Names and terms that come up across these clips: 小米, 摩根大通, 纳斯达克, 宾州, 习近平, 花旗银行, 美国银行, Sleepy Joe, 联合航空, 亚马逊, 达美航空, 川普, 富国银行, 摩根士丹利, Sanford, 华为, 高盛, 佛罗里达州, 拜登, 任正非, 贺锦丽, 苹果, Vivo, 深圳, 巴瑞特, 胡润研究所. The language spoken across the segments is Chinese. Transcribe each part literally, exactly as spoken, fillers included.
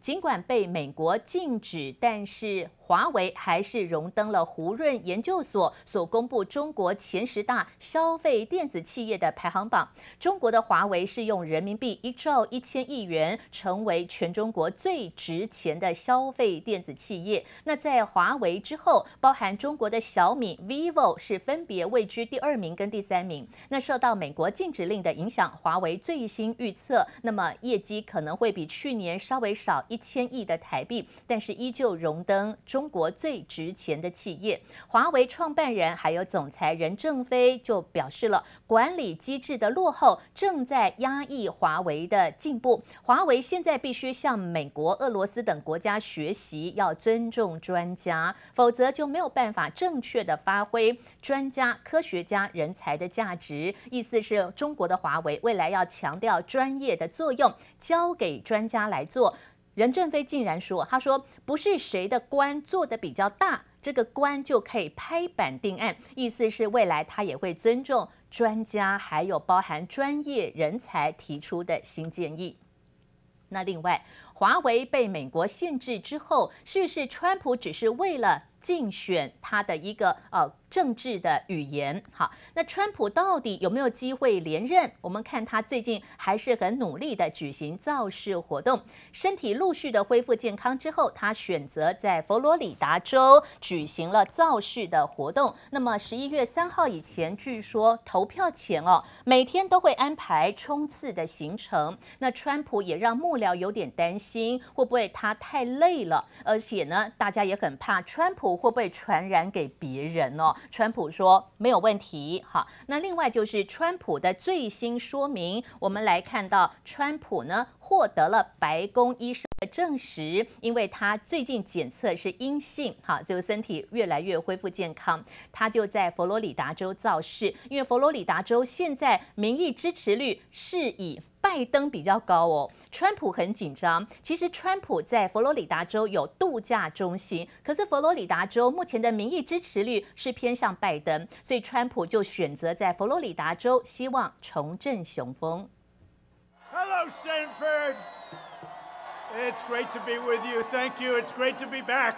尽管被美国禁止，但是华为还是荣登了胡润研究所所公布中国前十大消费电子企业的排行榜。中国的华为是用人民币一兆一千亿元，成为全中国最值钱的消费电子企业。那在华为之后，包含中国的小米、vivo 是分别位居第二名跟第三名。那受到美国禁止令的影响，华为最新预测，那么业绩可能会比去年稍微少一千亿的台币，但是依旧荣登中。 中国最值钱的企业，华为创办人还有总裁任正非就表示了，管理机制的落后正在压抑华为的进步。华为现在必须向美国、俄罗斯等国家学习，要尊重专家，否则就没有办法正确的发挥专家、科学家、人才的价值。意思是中国的华为未来要强调专业的作用，交给专家来做。 任正非竟然说：“他说不是谁的官做得比较大，这个官就可以拍板定案。意思是未来他也会尊重专家，还有包含专业人才提出的新建议。那另外，华为被美国限制之后，是不是川普只是为了？” 竞选他的一个呃政治的语言，好，那川普到底有没有机会连任？我们看他最近还是很努力的举行造势活动，身体陆续的恢复健康之后，他选择在佛罗里达州举行了造势的活动。那么十一月三号以前，据说投票前哦，每天都会安排冲刺的行程。那川普也让幕僚有点担心，会不会他太累了？而且呢，大家也很怕川普 会不会传染给别人哦？川普说没有问题。好，那另外就是川普的最新说明，我们来看到川普呢获得了白宫医生的证实，因为他最近检测是阴性，好，就身体越来越恢复健康。他就在佛罗里达州造势，因为佛罗里达州现在民意支持率是以 拜登比较高哦，川普很紧张。其实川普在佛罗里达州有度假中心，可是佛罗里达州目前的民意支持率是偏向拜登，所以川普就选择在佛罗里达州，希望重振雄风。Hello, Sanford. It's great to be with you. Thank you. It's great to be back.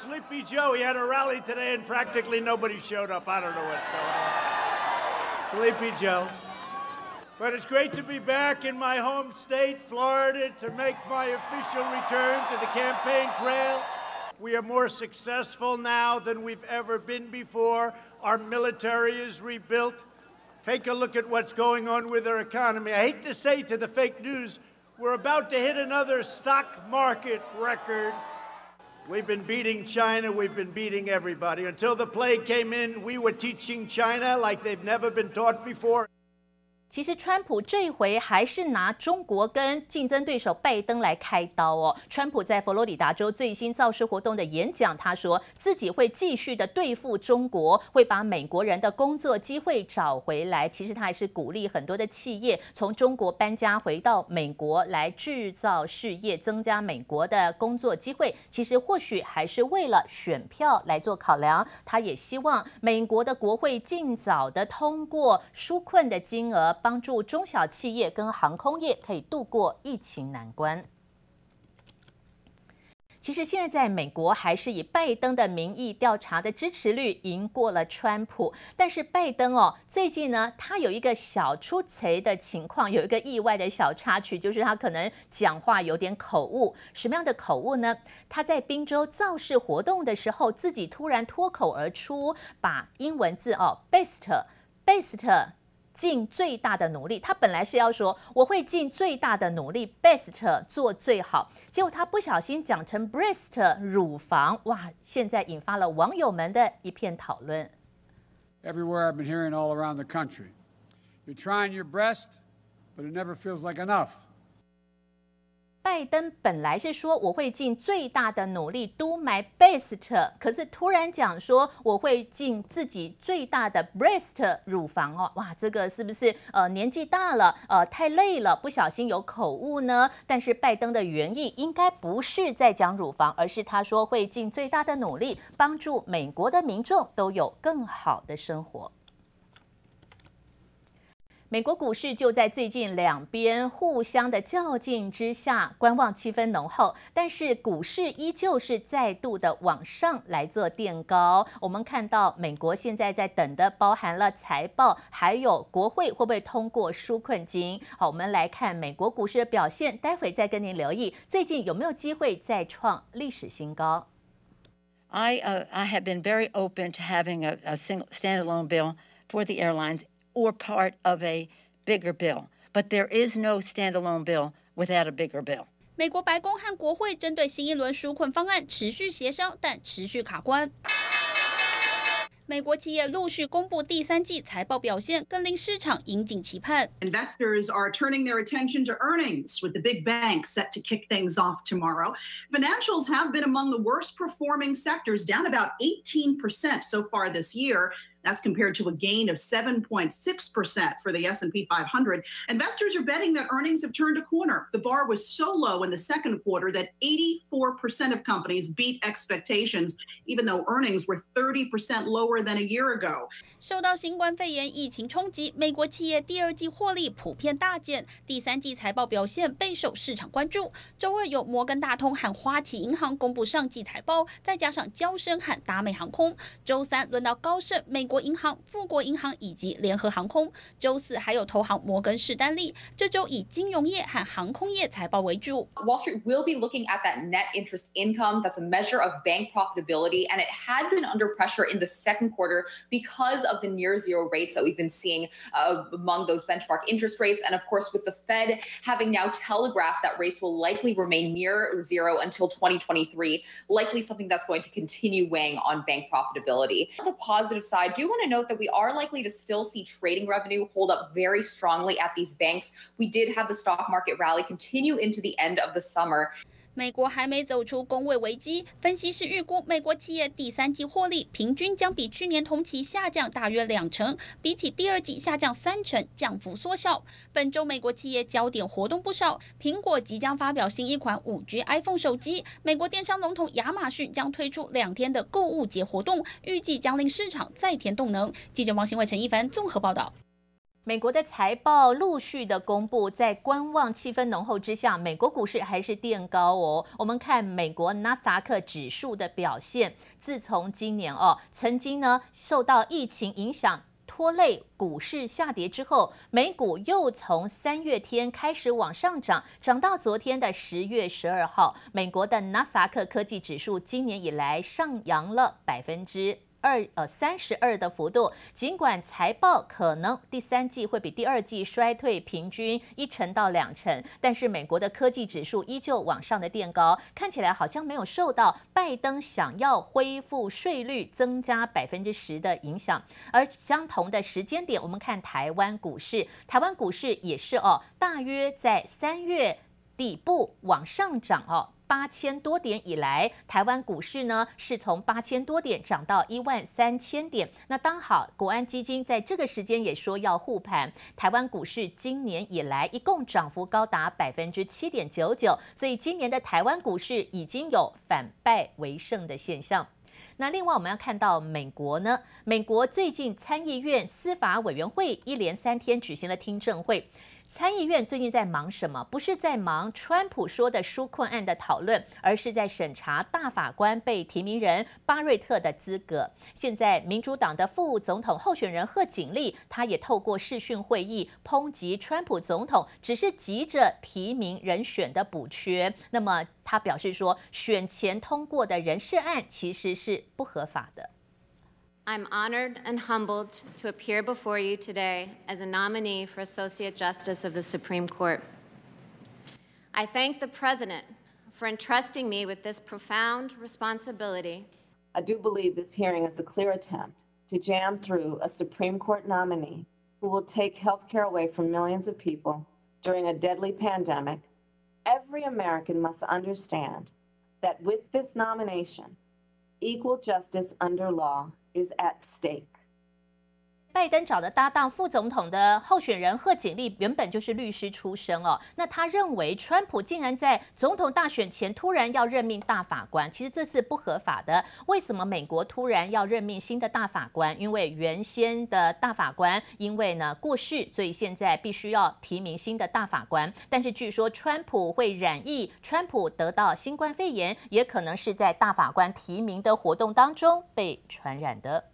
Sleepy Joe, he had a rally today and practically nobody showed up. I don't know what's going on. Sleepy Joe. But it's great to be back in my home state, Florida, to make my official return to the campaign trail. We are more successful now than we've ever been before. Our military is rebuilt. Take a look at what's going on with our economy. I hate to say to the fake news, we're about to hit another stock market record. We've been beating China, we've been beating everybody. Until the plague came in, we were teaching China like they've never been taught before. 其实川普这回还是拿中国跟竞争对手拜登来开刀哦。川普在佛罗里达州最新造势活动的演讲，他说自己会继续的对付中国，会把美国人的工作机会找回来。其实他还是鼓励很多的企业从中国搬家回到美国来制造事业，增加美国的工作机会。其实或许还是为了选票来做考量。他也希望美国的国会尽早的通过纾困的金额， 帮助中小企业跟航空业可以度过疫情难关。 其实现在在美国还是以拜登的民意调查的支持率赢过了川普，但是拜登哦，最近呢他有一个小出彩的情况，有一个意外的小插曲，就是他可能讲话有点口误。什么样的口误呢？他在宾州造势活动的时候，自己突然脱口而出，把英文字哦 best best 尽最大的努力，他本来是要说我会尽最大的努力 ，best 做最好，结果他不小心讲成 breast 乳房，哇！现在引发了网友们的一片讨论。Everywhere I've been hearing all around the country, you're trying your best, but it never feels like enough. 拜登本来是说我会尽最大的努力 do my best， 可是突然讲说我会尽自己最大的 breast 乳房哦，哇，这个是不是呃年纪大了呃太累了，不小心有口误呢？但是拜登的原意应该不是在讲乳房，而是他说会尽最大的努力帮助美国的民众都有更好的生活。美国股市就在最近两边互相的较劲之下，观望气氛浓厚，但是股市依旧是再度的往上来做垫高。我们看到美国现在在等的包含了财报，还有国会会不会通过纾困金。好，我们来看美国股市的表现，待会再跟您留意最近有没有机会再创历史新高。I uh, I have been very open to having a, a single standalone bill for the airlines, or part of a bigger bill. But there is no standalone bill without a bigger bill. 美国白宫和国会针对新一轮纾困方案持续协商，但持续卡关。美国企业陆续公布第三季财报表现，更令市场引颈期盼。Investors are turning their attention to earnings, with the big banks set to kick things off tomorrow. Financials have been among the worst performing sectors, down about eighteen percent so far this year. That's compared to a gain of seven point six percent for the S and P five hundred. Investors are betting that earnings have turned a corner. The bar was so low in the second quarter that eighty-four percent of companies beat expectations, even though earnings were thirty percent lower than a year ago. 受到新冠肺炎疫情冲击，美国企业第二季获利普遍大减，第三季财报表现备受市场关注。周二有摩根大通和花旗银行公布上季财报，再加上交生和达美航空。周三轮到高盛、美。 美国银行、富国银行以及联合航空，周四还有投行摩根士丹利。这周以金融业和航空业财报为主。Wall Street will be looking at that net interest income. That's a measure of bank profitability, and it had been under pressure in the second quarter because of the near zero rates that we've been seeing uh, among those benchmark interest rates. And of course, with the Fed having now telegraphed that rates will likely remain near zero until twenty twenty-three, likely something that's going to continue weighing on bank profitability. On the positive side, I do want to note that we are likely to still see trading revenue hold up very strongly at these banks. We did have the stock market rally continue into the end of the summer. 美国还没走出工位危机，分析师预估美国企业第三季获利平均将比去年同期下降大约两成，比起第二季下降三成，降幅缩小。本周美国企业焦点活动不少，苹果即将发表新一款 五 G iPhone 手机，美国电商龙头亚马逊将推出两天的购物节活动，预计将令市场再添动能。记者王新伟、陈一凡综合报道。 美国的财报陆续的公布，在观望气氛浓厚之下，美国股市还是垫高哦。我们看美国纳斯达克指数的表现，自从今年哦，曾经呢受到疫情影响拖累股市下跌之后，美股又从三月天开始往上涨，涨到昨天的十月十二号，美国的纳斯达克科技指数今年以来上扬了百分之。 二呃三十二的幅度，尽管财报可能第三季会比第二季衰退平均一成到两成，但是美国的科技指数依旧往上的垫高，看起来好像没有受到拜登想要恢复税率增加百分之十的影响。而相同的时间点，我们看台湾股市，台湾股市也是哦，大约在三月底部往上涨哦。 八千多点以来，台湾股市呢是从八千多点涨到一万三千点。那刚好国安基金在这个时间也说要护盘，台湾股市今年以来一共涨幅高达百分之七点九九，所以今年的台湾股市已经有反败为胜的现象。 那另外我们要看到美国呢，美国最近参议院司法委员会一连三天举行了听证会。参议院最近在忙什么？不是在忙川普说的纾困案的讨论，而是在审查大法官被提名人巴瑞特的资格。现在民主党的副总统候选人贺锦丽，他也透过视讯会议抨击川普总统只是急着提名人选的补缺。那么他表示说，选前通过的人事案其实是。 不合法的。I'm honored and humbled to appear before you today as a nominee for Associate Justice of the Supreme Court. I thank the President for entrusting me with this profound responsibility. I do believe this hearing is a clear attempt to jam through a Supreme Court nominee who will take health care away from millions of people during a deadly pandemic. Every American must understand that with this nomination, equal justice under law is at stake. 拜登找的搭档副总统的候选人贺锦丽原本就是律师出身哦，那他认为川普竟然在总统大选前突然要任命大法官，其实这是不合法的。为什么美国突然要任命新的大法官？因为原先的大法官因为呢过世，所以现在必须要提名新的大法官。但是据说川普会染疫，川普得到新冠肺炎，也可能是在大法官提名的活动当中被传染的。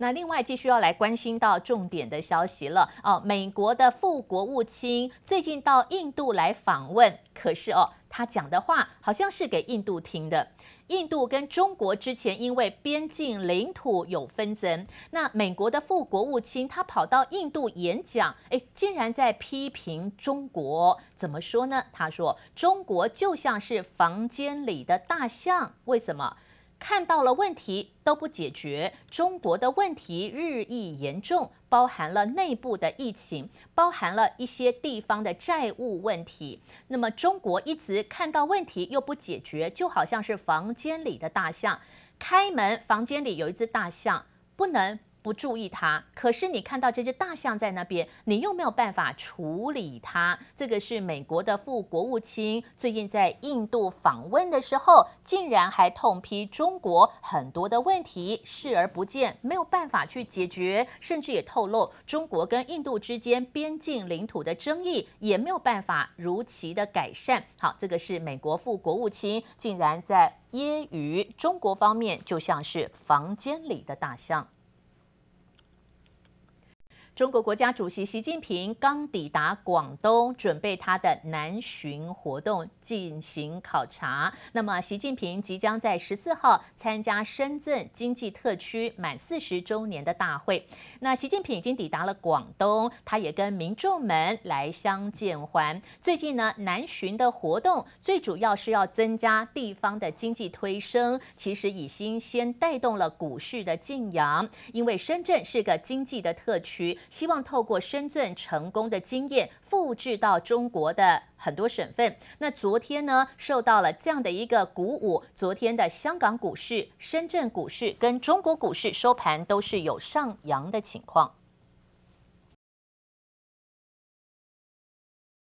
那另外继续要来关心到重点的消息了哦，美国的副国务卿最近到印度来访问，可是哦，他讲的话好像是给印度听的。 印度跟中国之前因为边境领土有纷争，那美国的副国务卿他跑到印度演讲，哎，竟然在批评中国，怎么说呢？他说中国就像是房间里的大象，为什么？ 看到了问题都不解决，中国的问题日益严重，包含了内部的疫情，包含了一些地方的债务问题。那么中国一直看到问题又不解决，就好像是房间里的大象，开门房间里有一只大象，不能不注意它。可是你看到这只大象在那边，你又没有办法处理它。这个是美国的副国务卿最近在印度访问的时候，竟然还痛批中国很多的问题视而不见，没有办法去解决，甚至也透露中国跟印度之间边境领土的争议也没有办法如期的改善。好，这个是美国副国务卿竟然在揶揄中国方面，就像是房间里的大象。 中国国家主席习近平刚抵达广东，准备他的南巡活动进行考察。那么，习近平即将在十四号参加深圳经济特区满四十周年的大会。那习近平已经抵达了广东，他也跟民众们来相见欢。最近呢，南巡的活动最主要是要增加地方的经济推升，其实已经先带动了股市的劲扬，因为深圳是个经济的特区。 希望透过深圳成功的经验，复制到中国的很多省份。那昨天呢，受到了这样的一个鼓舞，昨天的香港股市、深圳股市跟中国股市收盘都是有上扬的情况。